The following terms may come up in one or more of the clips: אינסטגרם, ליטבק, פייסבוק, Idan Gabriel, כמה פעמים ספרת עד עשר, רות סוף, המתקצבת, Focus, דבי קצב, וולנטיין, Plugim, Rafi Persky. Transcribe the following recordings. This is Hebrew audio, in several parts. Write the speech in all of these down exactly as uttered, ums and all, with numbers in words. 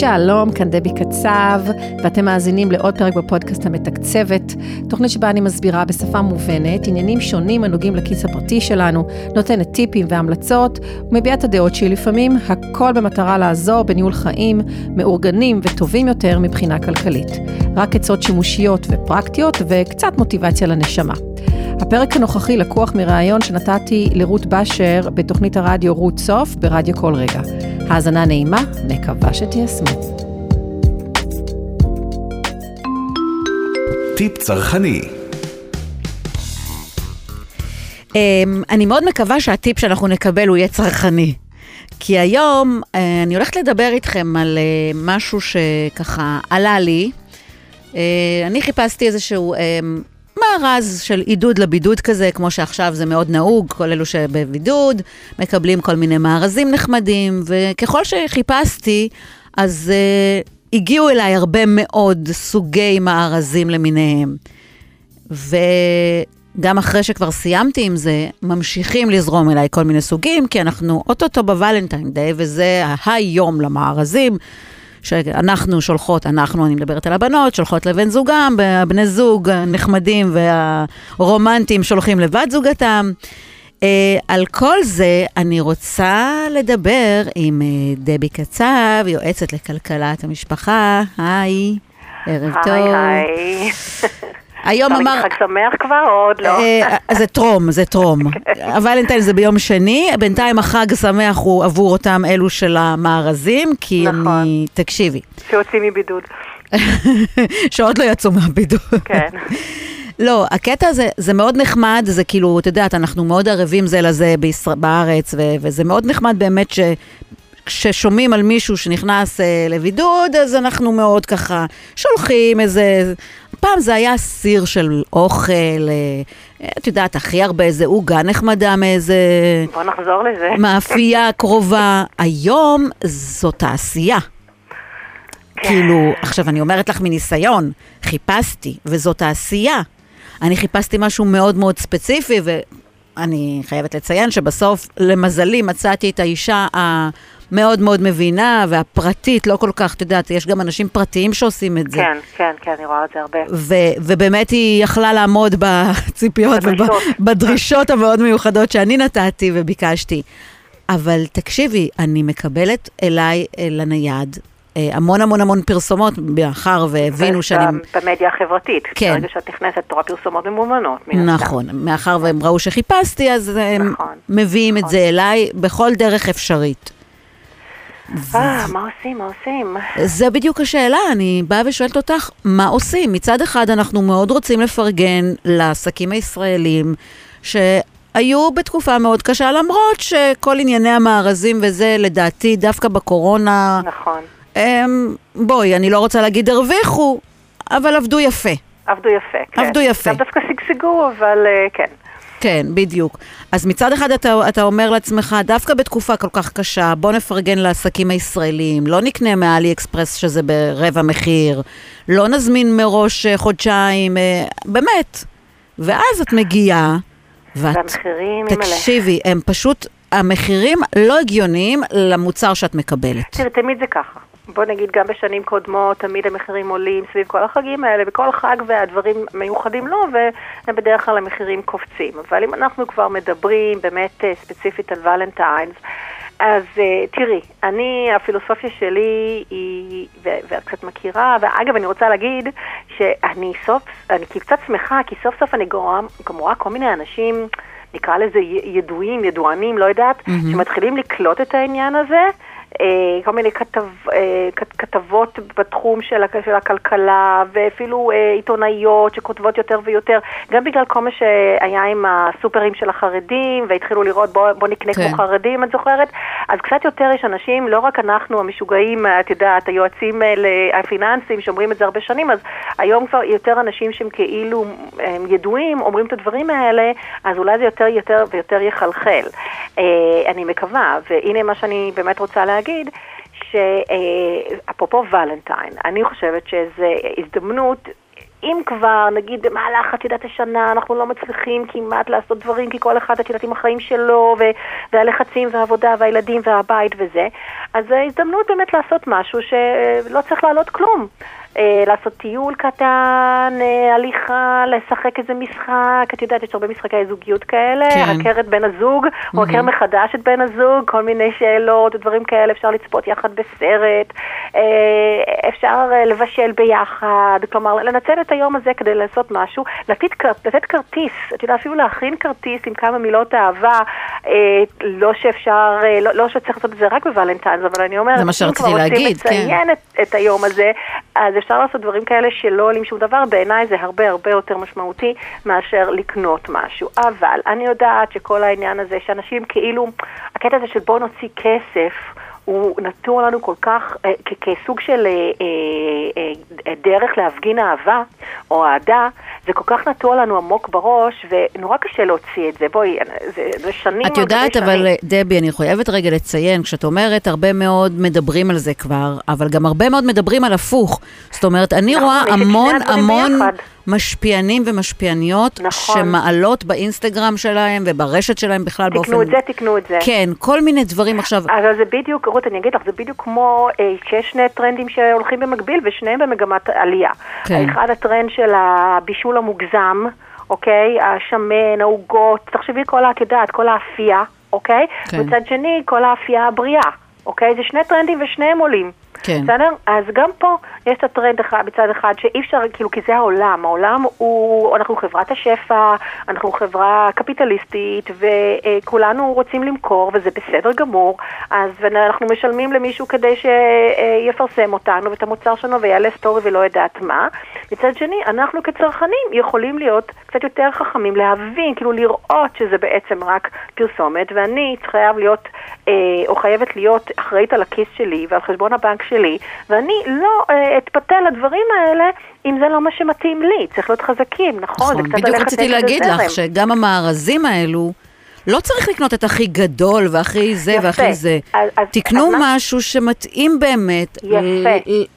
שלום, כאן דבי קצב, ואתם מאזינים לעוד פרק בפודקאסט המתקצבת, תוכנית שבה אני מסבירה בשפה מובנת, עניינים שונים הנוגעים לכיס הפרטי שלנו, נותנת טיפים והמלצות, ומביעה את הדעות שהיא לפעמים, הכל במטרה לעזור בניהול חיים, מאורגנים וטובים יותר מבחינה כלכלית. רק עצות שימושיות ופרקטיות, וקצת מוטיבציה לנשמה. הפרק הנוכחי לקוח מראיון שנתתי לרות בשר בתוכנית הרדיו רות סוף ברדיו כל רגע. האזנה נעימה, נקווה שתיישמו. טיפ צרכני. אני מאוד מקווה שהטיפ שאנחנו נקבל הוא יהיה צרכני. כי היום אני הולכת לדבר איתכם על משהו שככה עלה לי. אני חיפשתי איזשהו מארז של עידוד לבידוד כזה, כמו שעכשיו זה מאוד נהוג, כל אלו שבבידוד, מקבלים כל מיני מארזים נחמדים, וככל שחיפשתי, אז uh, הגיעו אליי הרבה מאוד סוגי מארזים למיניהם. וגם אחרי שכבר סיימתי עם זה, ממשיכים לזרום אליי כל מיני סוגים, כי אנחנו אוטוטו בוולנטיין דיי, וזה היום למארזים, שאנחנו שולחות, אנחנו, אני מדברת על הבנות, שולחות לבן זוגם, בני זוג נחמדים והרומנטיים שולחים לבת זוגתם. על כל זה אני רוצה לדבר עם דבי קצב, יועצת לכלכלת המשפחה. היי, ערב טוב. היי, היי. חג שמח כבר, עוד לא. זה טרום, זה טרום. הוולנטיין זה ביום שני, בינתיים החג שמח הוא עבור אותם אלו של המארזים, כי אני, תקשיבי. שיוצאים מבידוד. שעוד לא יצאו מהבידוד. כן. לא, הקטע הזה, זה מאוד נחמד, זה כאילו, אתה יודעת, אנחנו מאוד ערבים זה לזה בארץ, וזה מאוד נחמד באמת ש... כששומעים על מישהו שנכנס אה, לבידוד, אז אנחנו מאוד ככה שולחים איזה, פעם זה היה סיר של אוכל, אה, את יודעת, הכי הרבה איזה עוגה נחמדה מאיזה... בוא נחזור לזה. מאפייה קרובה. היום זו תעשייה. כן. כאילו, עכשיו אני אומרת לך מניסיון, חיפשתי, וזו תעשייה. אני חיפשתי משהו מאוד מאוד ספציפי, ואני חייבת לציין שבסוף, למזלי, מצאתי את האישה ה... מאוד מאוד מבינה, והפרטית לא כל כך, אתה יודעת, יש גם אנשים פרטיים שעושים את זה. כן, כן, כן, אני רואה את זה הרבה. ו- ובאמת היא יכלה לעמוד בציפיות ובדרישות המאוד מיוחדות שאני נתתי וביקשתי. אבל תקשיבי, אני מקבלת אליי לנייד המון המון המון פרסומות, מאחר והבינו שאני... במדיה החברתית. כן. ברגע שאת נכנסת, תורה פרסומות ממומנות. נכון. מאחר והם ראו שחיפשתי, אז הם מביאים את זה אליי בכל דרך אפשרית. אה, מה עושים, מה עושים? זה בדיוק השאלה, אני באה ושואלת אותך, מה עושים? מצד אחד אנחנו מאוד רוצים לפרגן לעסקים הישראלים, שהיו בתקופה מאוד קשה, למרות שכל ענייני המארזים וזה, לדעתי, דווקא בקורונה... נכון. הם, בואי, אני לא רוצה להגיד הרוויחו, אבל עבדו יפה. עבדו יפה, כן. עבדו יפה. דווקא סגסגו, אבל כן. כן, בדיוק. אז מצד אחד אתה, אתה אומר לעצמך, דווקא בתקופה כל כך קשה, בוא נפרגן לעסקים הישראלים, לא נקנה מאלי אקספרס שזה ברבע מחיר, לא נזמין מראש חודשיים, באמת. ואז את מגיעה, ואת... והמחירים... תקשיבי, הם פשוט, המחירים לא הגיוניים למוצר שאת מקבלת. תמיד זה ככה. בוא נגיד, גם בשנים קודמות, תמיד המחירים עולים סביב כל החגים האלה, וכל חג והדברים מיוחדים לא, והם בדרך כלל המחירים קופצים. אבל אם אנחנו כבר מדברים באמת ספציפית על ולנטיינס, אז תראי, אני, הפילוסופיה שלי היא, ואת קצת מכירה, ואגב, אני רוצה להגיד שאני סוף, אני קצת שמחה, כי סוף סוף אני גמורה כל מיני אנשים, נקרא לזה ידועים, ידוענים, לא יודעת, שמתחילים לקלוט את העניין הזה, כל מיני כתבות בתחום של הכלכלה, ואפילו עיתונאיות שכותבות יותר ויותר, גם בגלל כל מה שהיה עם הסופרים של החרדים, והתחילו לראות בוא נקנה כמו חרדים, את זוכרת? אז קצת יותר יש אנשים, לא רק אנחנו המשוגעים, את יודעת, היועצים הפיננסיים שאומרים את זה הרבה שנים, אז היום כבר יותר אנשים שהם כאילו ידועים, אומרים את הדברים האלה, אז אולי זה יותר יותר ויותר יחלחל. אני מקווה, והנה מה שאני באמת רוצה להגיד, להגיד שאפרופו ולנטיין, אני חושבת שזה הזדמנות, אם כבר, נגיד, במהלך עתידת השנה, אנחנו לא מצליחים כמעט לעשות דברים, כי כל אחד עתידת עם החיים שלו, והלחצים והעבודה והילדים והבית וזה, אז הזדמנות באמת לעשות משהו שלא צריך לעלות כלום. לעשות טיול קטן, הליכה, לשחק איזה משחק, את יודעת, יש הרבה משחקי זוגיות כאלה, הכרת בן הזוג, או הכר מחדש את בן הזוג, כל מיני שאלות ודברים כאלה, אפשר לצפות יחד בסרט, אפשר לבשל ביחד, כלומר, לנצל את היום הזה כדי לעשות משהו, לתת כרטיס, את יודעת, אפילו להכין כרטיס עם כמה מילות אהבה, לא שאפשר, לא שצריך לעשות את זה רק בוולנטיינס, אבל אני אומרת, אם כבר רוצים לציין את היום הזה, אז אפשר לעשות דברים כאלה שלא עולים שום דבר, בעיניי זה הרבה הרבה יותר משמעותי מאשר לקנות משהו. אבל אני יודעת שכל העניין הזה, שאנשים כאילו, הקטע הזה של בוא נוציא כסף, הוא נתון לנו כל כך, אה, כ- כסוג של אה, אה, דרך להפגין אהבה או אהדה, זה כל כך נתון לנו עמוק בראש, ונורא קשה להוציא את זה. בואי, זה, זה שנים. את יודעת, אבל שנים. דבי, אני חייבת רגע לציין, כשאת אומרת, הרבה מאוד מדברים על זה כבר, אבל גם הרבה מאוד מדברים על הפוך. זאת אומרת, אני נכון, רואה המון המון... ביחד. משפיענים ומשפיעניות נכון. שמעלות באינסטגרם שלהם וברשת שלהם בכלל תקנו באופן... תקנו את זה, תקנו את זה. כן, כל מיני דברים עכשיו... אז זה בדיוק, רות, אני אגיד לך, זה בדיוק כמו שיש שני טרנדים שהולכים במקביל ושניהם במגמת עלייה. כן. אחד הטרנד של הבישול המוגזם, אוקיי? השמן, ההוגות, תחשבי כל העקדת, כל האפייה, אוקיי? כן. מצד שני, כל האפייה הבריאה, אוקיי? זה שני טרנדים ושניהם עולים. כן. אז גם פה יש את הטרנד אחד, בצד אחד שאי אפשר, כאילו, כי זה העולם. העולם הוא, אנחנו חברת השפע, אנחנו חברה קפיטליסטית, וכולנו רוצים למכור, וזה בסדר גמור. אז אנחנו משלמים למישהו כדי שיפרסם אותנו ואת המוצר שלנו ויעלה סטורי ולא יודעת מה. מצד שני, אנחנו כצרכנים יכולים להיות קצת יותר חכמים, להבין, כאילו לראות שזה בעצם רק פרסומת, ואני חייב להיות, או חייבת להיות אחראית על הכיס שלי ועל חשבון הבנק שלי, ואני לא אה, אתפתה לדברים האלה, אם זה לא מה שמתאים לי, צריך להיות חזקים, נכון? נכון, בדיוק רציתי להגיד לך, לך שגם המארזים האלו, לא צריך לקנות את הכי גדול, והכי זה יפה. והכי זה. אז, תקנו אז משהו מה... שמתאים באמת יפה.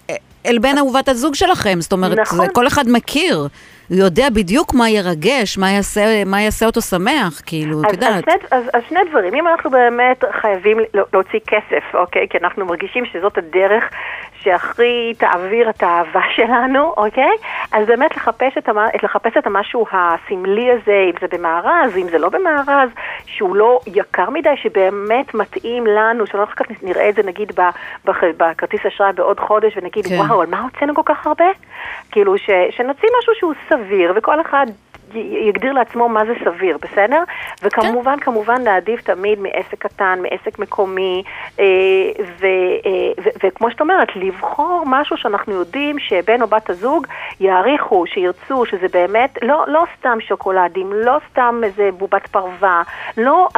אל, אל בין אהובת הזוג שלכם, זאת אומרת, נכון. כל אחד מכיר, יודע בדיוק מה ירגש, מה יעשה, מה יעשה אותו שמח, כאילו, אז, כדעת. אז, אז, אז שני דברים, אם אנחנו באמת חייבים להוציא כסף, אוקיי? כי אנחנו מרגישים שזאת הדרך שאחרי תעביר את האהבה שלנו, אוקיי? אז באמת לחפש את, המ... לחפש את המשהו הסמלי הזה, אם זה במארז, אם זה לא במארז, שהוא לא יקר מדי, שבאמת מתאים לנו, שלא אחר כך נראה את זה, נגיד, בכרטיס אשראי בעוד חודש, ונגיד, כן. וואו, על מה הוצאנו כל כך הרבה? כאילו, ש... שנוציא משהו שהוא סביר, וכל אחד יגדיר לעצמו מה זה סביר, בסדר? וכמובן, כמובן, להעדיף תמיד מעסק קטן, מעסק מקומי, וכמו שאת אומרת, לבחור משהו שאנחנו יודעים שבן או בת הזוג יעריכו, שירצו, שזה באמת לא סתם שוקולדים, לא סתם איזה בובת פרווה,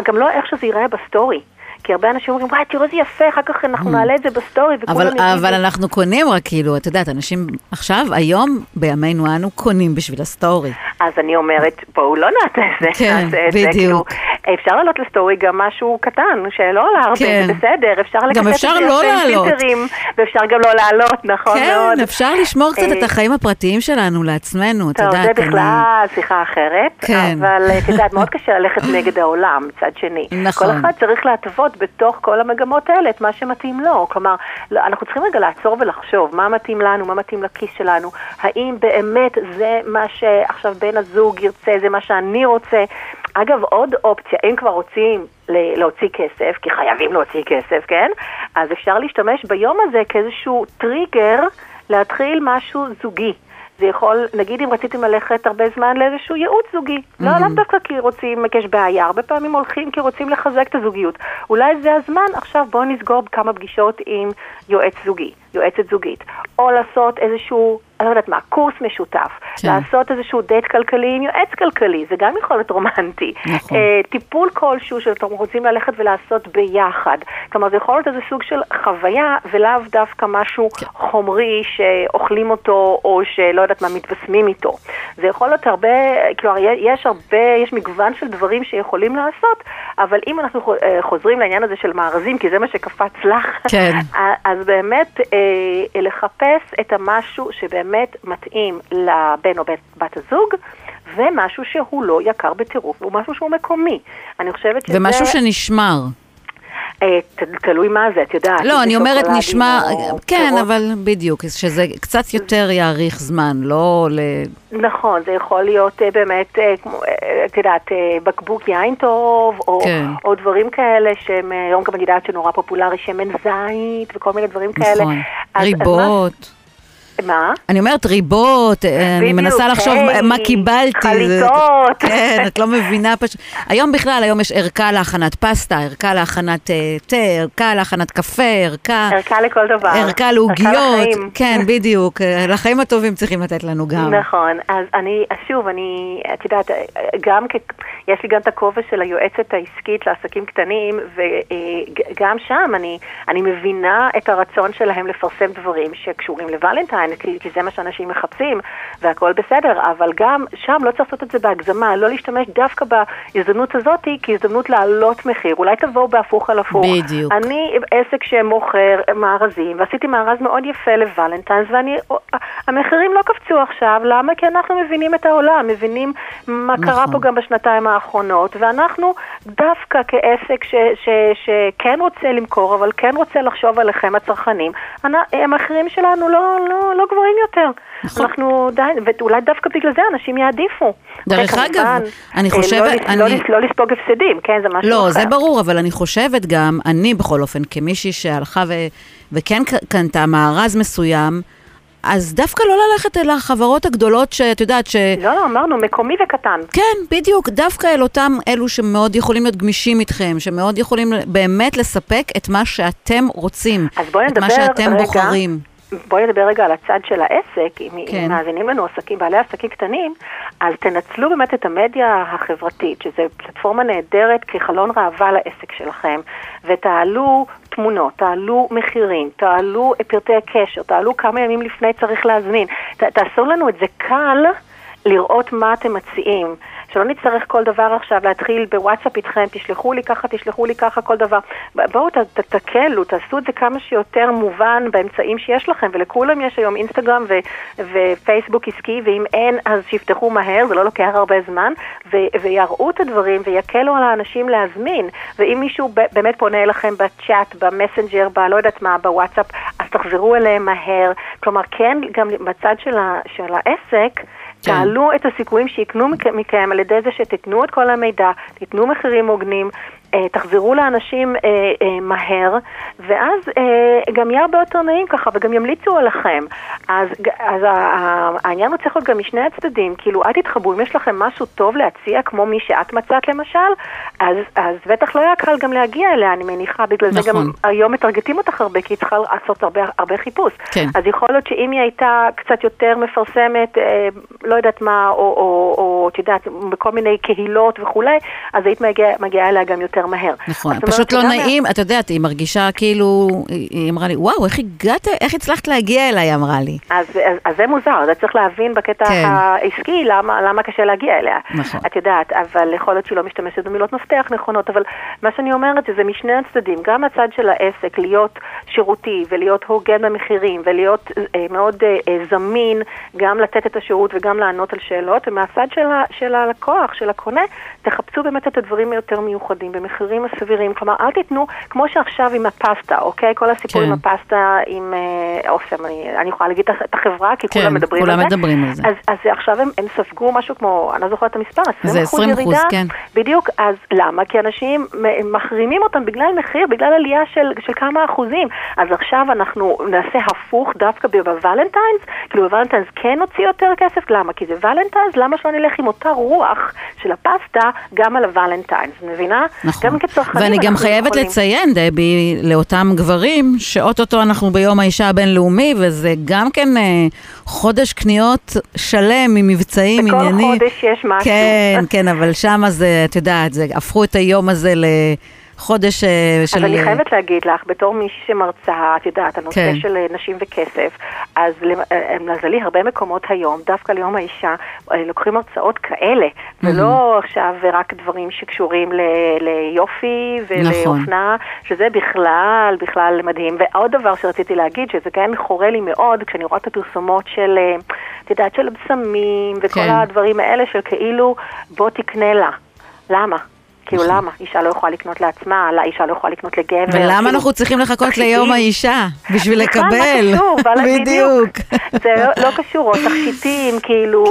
גם לא איך שזה ייראה בסטורי. כי הרבה אנשים אומרים, וואי, תראו זה יפה, אחר כך אנחנו נעלה את זה בסטורי. אבל, אבל אנחנו קונים רק כאילו, את יודעת, אנשים עכשיו, היום, בימינו אנו, קונים בשביל הסטורי. אז אני אומרת, בואו לא נעשה את זה. כן, בדיוק. אפשר לעלות לסטורי גם משהו קטן, שלא עולה הרבה, בסדר. גם אפשר לא לעלות. ואפשר גם לא לעלות, נכון מאוד. כן, אפשר לשמור קצת את החיים הפרטיים שלנו לעצמנו, את יודעת. טוב, זה בכלל שיחה אחרת, אבל את יודעת, מאוד קשה ללכת נגד העולם, צד שני. כל אחד צריך להתוות בתוך כל המגמות האלה, את מה שמתאים לו. כלומר, אנחנו צריכים רגע לעצור ולחשוב, מה מתאים לנו, מה מתאים לכיס שלנו, האם באמת זה מה שעכשיו בן הזוג ירצה, זה מה שאני רוצה. אגב, עוד אופציה, אם כבר רוצים להוציא כסף, כי חייבים להוציא כסף, כן? אז אפשר להשתמש ביום הזה כאיזשהו טריגר להתחיל משהו זוגי. זה יכול, נגיד אם רציתם ללכת הרבה זמן לאיזשהו ייעוץ זוגי, לא עולם דווקא כי רוצים, כי יש בעיה, הרבה פעמים הולכים כי רוצים לחזק את הזוגיות, אולי זה הזמן, עכשיו בואו נסגור כמה פגישות עם יועץ זוגי, יועצת זוגית, או לעשות איזשהו, אני לא יודעת מה, קורס משותף, לעשות איזשהו דייט כלכלי עם יועץ כלכלי, זה גם יכול להיות רומנטי, טיפול כלשהו שאתם רוצים ללכת ולעשות ביחד, כלומר זה יכול להיות איזה סוג של חוויה, ולאו דווקא משהו חומרי שאוכלים אותו, או שלא יודעת מה, מתבשמים איתו, זה יכול להיות הרבה, כאילו יש הרבה, יש מגוון של דברים שיכולים לעשות, אבל אם אנחנו חוזרים לעניין הזה של מארזים, כי זה מה שקפץ לך, אז באמת לחפש את המשהו שבאמת מתאים לבן או בת הזוג, ומשהו שהוא לא יקר בטירוף, הוא משהו שהוא מקומי. אני חושבת שזה... ומשהו שנשמר. Uh, תלוי מה זה, את יודעת. לא, אני אומרת נשמע, כן, אבל בדיוק, שזה קצת יותר יאריך זמן, לא ל... נכון, זה יכול להיות באמת, את יודעת, בקבוק יין טוב, או דברים כאלה שהם, היום גם אני יודעת שנורא פופולרי, שמן זית וכל מיני דברים כאלה. נכון, ריבות. מה? אני אומרת ריבות, אני מנסה לחשוב מה קיבלתי. חליטות. כן, את לא מבינה פשוט. היום בכלל, היום יש ערכה להכנת פסטה, ערכה להכנת תה, ערכה להכנת קפה, ערכה... ערכה לכל דבר. ערכה לעוגיות. כן, בדיוק. לחיים הטובים צריכים לתת לנו גם. נכון. אז אני, שוב, אני, את יודעת, גם כ... יש לי גם את הכובע של היועצת העסקית לעסקים קטנים, וגם שם אני, אני מבינה את הרצון שלהם לפרסם דברים שקשורים לוולנטיין, כי זה מה שאנשים מחפשים, והכל בסדר, אבל גם שם לא צריך לעשות את זה בהגזמה, לא להשתמש דווקא בהזדמנות הזאת, כי הזדמנות לעלות מחיר, אולי תבואו בהפוך על הפוך. בדיוק. אני עסק שמוכר מארזים, ועשיתי מארז מאוד יפה לוולנטיינס, ואני, המחירים לא קפצו עכשיו, למה? כי אנחנו מבינים את העולם, מבינים מה נכון. קרה פה גם בשנתיים האחרונות, ואנחנו דווקא כעסק ש, ש, שכן רוצה למכור, אבל כן רוצה לחשוב עליכם הצרכנים, המחירים שלנו לא, לא, לא גבוהים יותר. נכון. אנחנו די, ואולי דווקא בגלל זה אנשים יעדיפו. דרך אגב, אני חושבת... לא, אני... לא, לא לספוג הפסדים, כן, זה משהו לא, אחר. לא, זה ברור, אבל אני חושבת גם, אני בכל אופן, כמישהי שהלכה ו... וכן קנתה מארז מסוים, אז דווקא לא ללכת אל החברות הגדולות שאת יודעת ש... לא, לא, אמרנו, מקומי וקטן. כן, בדיוק, דווקא אל אותם אלו שמאוד יכולים להיות גמישים איתכם, שמאוד יכולים באמת לספק את מה שאתם רוצים, את מה שאתם רגע, בוחרים. בואי נדבר רגע על הצד של העסק, אם, כן. אם מאזינים לנו עסקים, בעלי עסקים קטנים, אז תנצלו באמת את המדיה החברתית, שזה פלטפורמה נהדרת כחלון ראווה לעסק שלכם, ותעלו... תמונות, תעלו מחירים, תעלו פרטי הקשר, תעלו כמה ימים לפני צריך להזמין. ת, תעשו לנו את זה קל לראות מה אתם מציעים. שלא נצטרך כל דבר עכשיו להתחיל בוואטסאפ איתכם, תשלחו לי ככה, תשלחו לי ככה, כל דבר. בואו ת, ת, תקלו, תעשו את זה כמה שיותר מובן באמצעים שיש לכם, ולכולם יש היום אינסטגרם ו, ופייסבוק עסקי, ואם אין אז שיפתחו מהר, זה לא לוקח הרבה זמן, ו, ויראו את הדברים ויקלו על האנשים להזמין. ואם מישהו ב, באמת פונה אליכם בצ'אט, במסנג'ר, בלא יודעת מה, בוואטסאפ, אז תחזרו אליהם מהר. כלומר, כן, גם בצד של, ה, של העסק, תעלו את הסיכויים שיקנו מכם על ידי זה שתתנו את כל המידע, תתנו מחירים הוגנים, תחזרו לאנשים מהר, ואז גם יהיה הרבה יותר נעים ככה, וגם ימליצו עליכם. אז העניין הוא צריך להיות גם משני הצדדים, כאילו, את תתחברו, אם יש לכם משהו טוב להציע, כמו מי שאת מצאת למשל, אז בטח לא היה קל גם להגיע אליה, אני מניחה, בגלל זה גם היום מתרגטים אותך הרבה, כי היא צריכה לעשות הרבה חיפוש. אז יכול להיות שאם היא הייתה קצת יותר מפרסמת, לא יודעת מה, או תדעת, בכל מיני קהילות וכולי, אז היית מגיעה אליה גם יותר מהר. נכון, פשוט לא נעים, את יודעת, היא מרגישה כאילו, היא אמרה לי, וואו, איך הגעת, איך הצלחת להגיע אליי, היא אמרה לי. אז זה מוזר, זה צריך להבין בקטע העסקי, למה קשה להגיע אליה. נכון. את יודעת, אבל יכול להיות שהיא לא משתמשת במילות מפתח נכונות, אבל מה שאני אומרת, זה משני הצדדים, גם הצד של העסק, להיות שירותי, ולהיות הוגן במחירים, ולהיות מאוד זמין, גם לתת את השירות, וגם לענות על שאלות, ומהצד של הלקוח, של הקונה, תחפשו באמת את הדברים היותר מיוחדים במחירים הסבירים, כלומר, אל תיתנו, כמו שעכשיו עם הפסטה, אוקיי? כל הסיפור עם הפסטה, עם אופן, אני יכולה להגיד את החברה, כי כולם מדברים על זה. אז עכשיו הם ספגו משהו כמו, אני זוכרת את המספר, עשרים אחוז ירידה. בדיוק, אז למה? כי אנשים מחרימים אותם בגלל מחיר, בגלל עלייה של כמה אחוזים. אז עכשיו אנחנו נעשה הפוך דווקא בוולנטיינס, כאילו בוולנטיינס כן הוציא יותר כסף, למה? כי זה ולנטיינס, למה שלא נלך עם אותה רוח של הפסטה גם על הוולנטיינס, מבינה? נכון, ואני גם חייבת לציין, דבי, לאותם גברים, שאוטוטו אנחנו ביום האישה הבינלאומי, וזה גם כן חודש קניות שלם ממבצעים, ענייני. בכל חודש יש משהו. כן, כן, אבל שם זה, את יודעת, הפכו את היום הזה ל... חודש של... אבל אני חייבת להגיד לך, בתור מישהי שמרצה, את יודעת, הנושא של נשים וכסף, אז למזלי הרבה מקומות היום, דווקא ליום האישה, לוקחים הרצאות כאלה, ולא עכשיו רק דברים שקשורים ליופי ולאופנה, שזה בכלל, בכלל מדהים. ועוד דבר שרציתי להגיד, שזה כן חורה לי מאוד, כשאני רואה את הפרסומות של, את יודעת, של הבשמים, וכל הדברים האלה של כאילו, בוא תקנה לה. למה? כאילו למה? אישה לא יכולה לקנות לעצמה, אישה לא יכולה לקנות לגבר. ולמה אנחנו צריכים לחכות ליום האישה? בשביל לקבל. בדיוק. זה לא קשור, או תכשיטים, כאילו,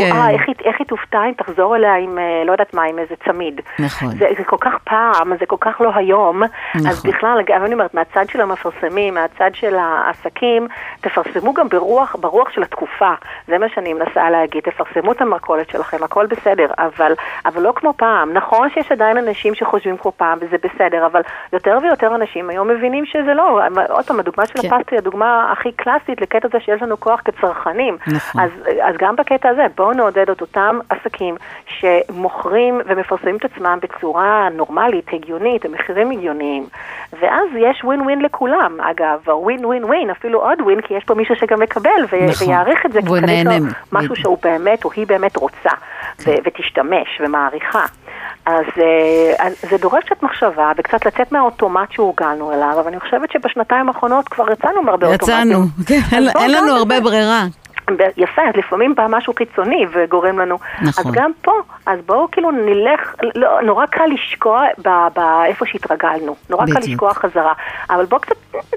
איך היא תופתע אם תחזור אליה עם, לא יודעת מה, עם איזה צמיד. נכון. זה כל כך פעם, זה כל כך לא היום. אז בכלל, אני אומרת, מהצד של המפרסמים, מהצד של העסקים, תפרסמו גם ברוח, ברוח של התקופה. זה מה שאני מנסה להגיד, תפרסמו את המרכולת שלכם, הכל בסדר, אבל, אבל לא כמו פעם. נכון שיש עדיין אנשים שחושבים כמו פעם, וזה בסדר, אבל יותר ויותר אנשים היום מבינים שזה לא. עוד פעם, הדוגמה של הפסטה היא הדוגמה הכי קלאסית לקטע הזה שיש לנו כוח כצרכנים. אז, אז גם בקטע הזה, בואו נעודד את אותם עסקים שמוכרים ומפרסמים את עצמם בצורה נורמלית, הגיונית, המחירים הגיוניים. ואז יש ווין ווין לכולם. אגב, ווין ווין ווין, אפילו עוד ווין, כי יש פה מישהו שגם מקבל ויעריך את זה, כי קדיש לו משהו שהוא באמת או היא באמת רוצה, ותשתמש ומעריכה. אז, אז זה דורש קצת מחשבה, וקצת לצאת מהאוטומט שהורגלנו אליו, אבל אני חושבת שבשנתיים האחרונות כבר יצאנו מהרבה אוטומטים. יצאנו, אין לנו הרבה ברירה. יפה, אז לפעמים בא משהו חיצוני וגורם לנו. נכון. אז גם פה, אז בואו כאילו נלך, לא, נורא קל לשקוע באיפה שהתרגלנו, נורא בדיוק. קל לשקוע חזרה, אבל בואו קצת,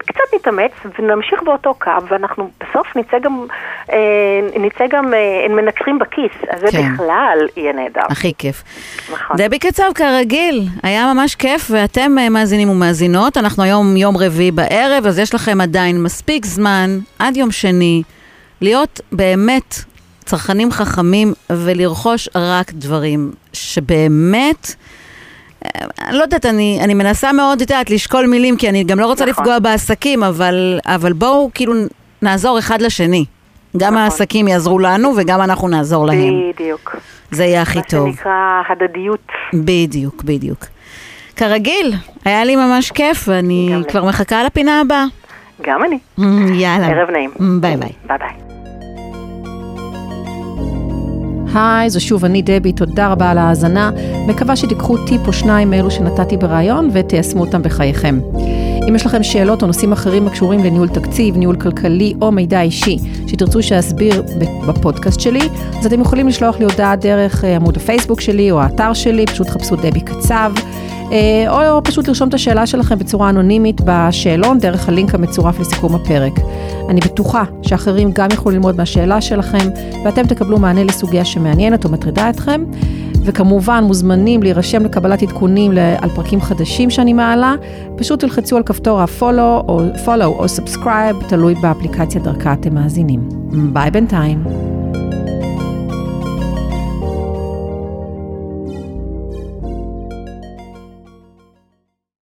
קצת נתאמץ ונמשיך באותו קו, ואנחנו בסוף נצא גם, אה, נצא גם אה, מנצרים בכיס, אז כן. זה בכלל יהיה נהדר. הכי כיף. נכון. דבי קצב כרגיל, היה ממש כיף, ואתם מאזינים ומאזינות, אנחנו היום יום רביעי בערב, אז יש לכם עדיין מספיק זמן, עד יום שני, להיות באמת צרכנים חכמים ולרכוש רק דברים שבאמת, לא יודעת, אני, אני מנסה מאוד לדעת לשקול מילים, כי אני גם לא רוצה נכון. לפגוע בעסקים, אבל, אבל בואו כאילו נעזור אחד לשני. גם נכון. העסקים יעזרו לנו וגם אנחנו נעזור להם. בדיוק. זה יהיה הכי טוב. מה שנקרא הדדיות. בדיוק, בדיוק. כרגיל, היה לי ממש כיף ואני כבר לי. מחכה לפינה הבאה. גם אני. יאללה. ערב נעים. ביי ביי. ביי ביי. היי, זו שוב אני דבי, תודה רבה על ההאזנה. מקווה שתיקחו טיפ או שניים מאלו שנתתי ברעיון ותיישמו אותם בחייכם. אם יש לכם שאלות או נושאים אחרים הקשורים לניהול תקציב, ניהול כלכלי או מידע אישי שתרצו שאסביר בפודקאסט שלי, אז אתם יכולים לשלוח לי הודעה דרך עמוד הפייסבוק שלי או האתר שלי, פשוט חפשו דבי קצב. או פשוט לרשום את השאלה שלכם בצורה אנונימית בשאלון דרך הלינק המצורף לסיכום הפרק. אני בטוחה שאחרים גם יכולו ללמוד מהשאלה שלכם ואתם תקבלו מענה לסוגיה שמעניינת או מטרידה אתכם, וכמובן מוזמנים להירשם לקבלת עדכונים על פרקים חדשים שאני מעלה, פשוט תלחצו על כפתור ה-follow או subscribe, תלוי באפליקציה דרכה אתם מאזינים. ביי בינתיים.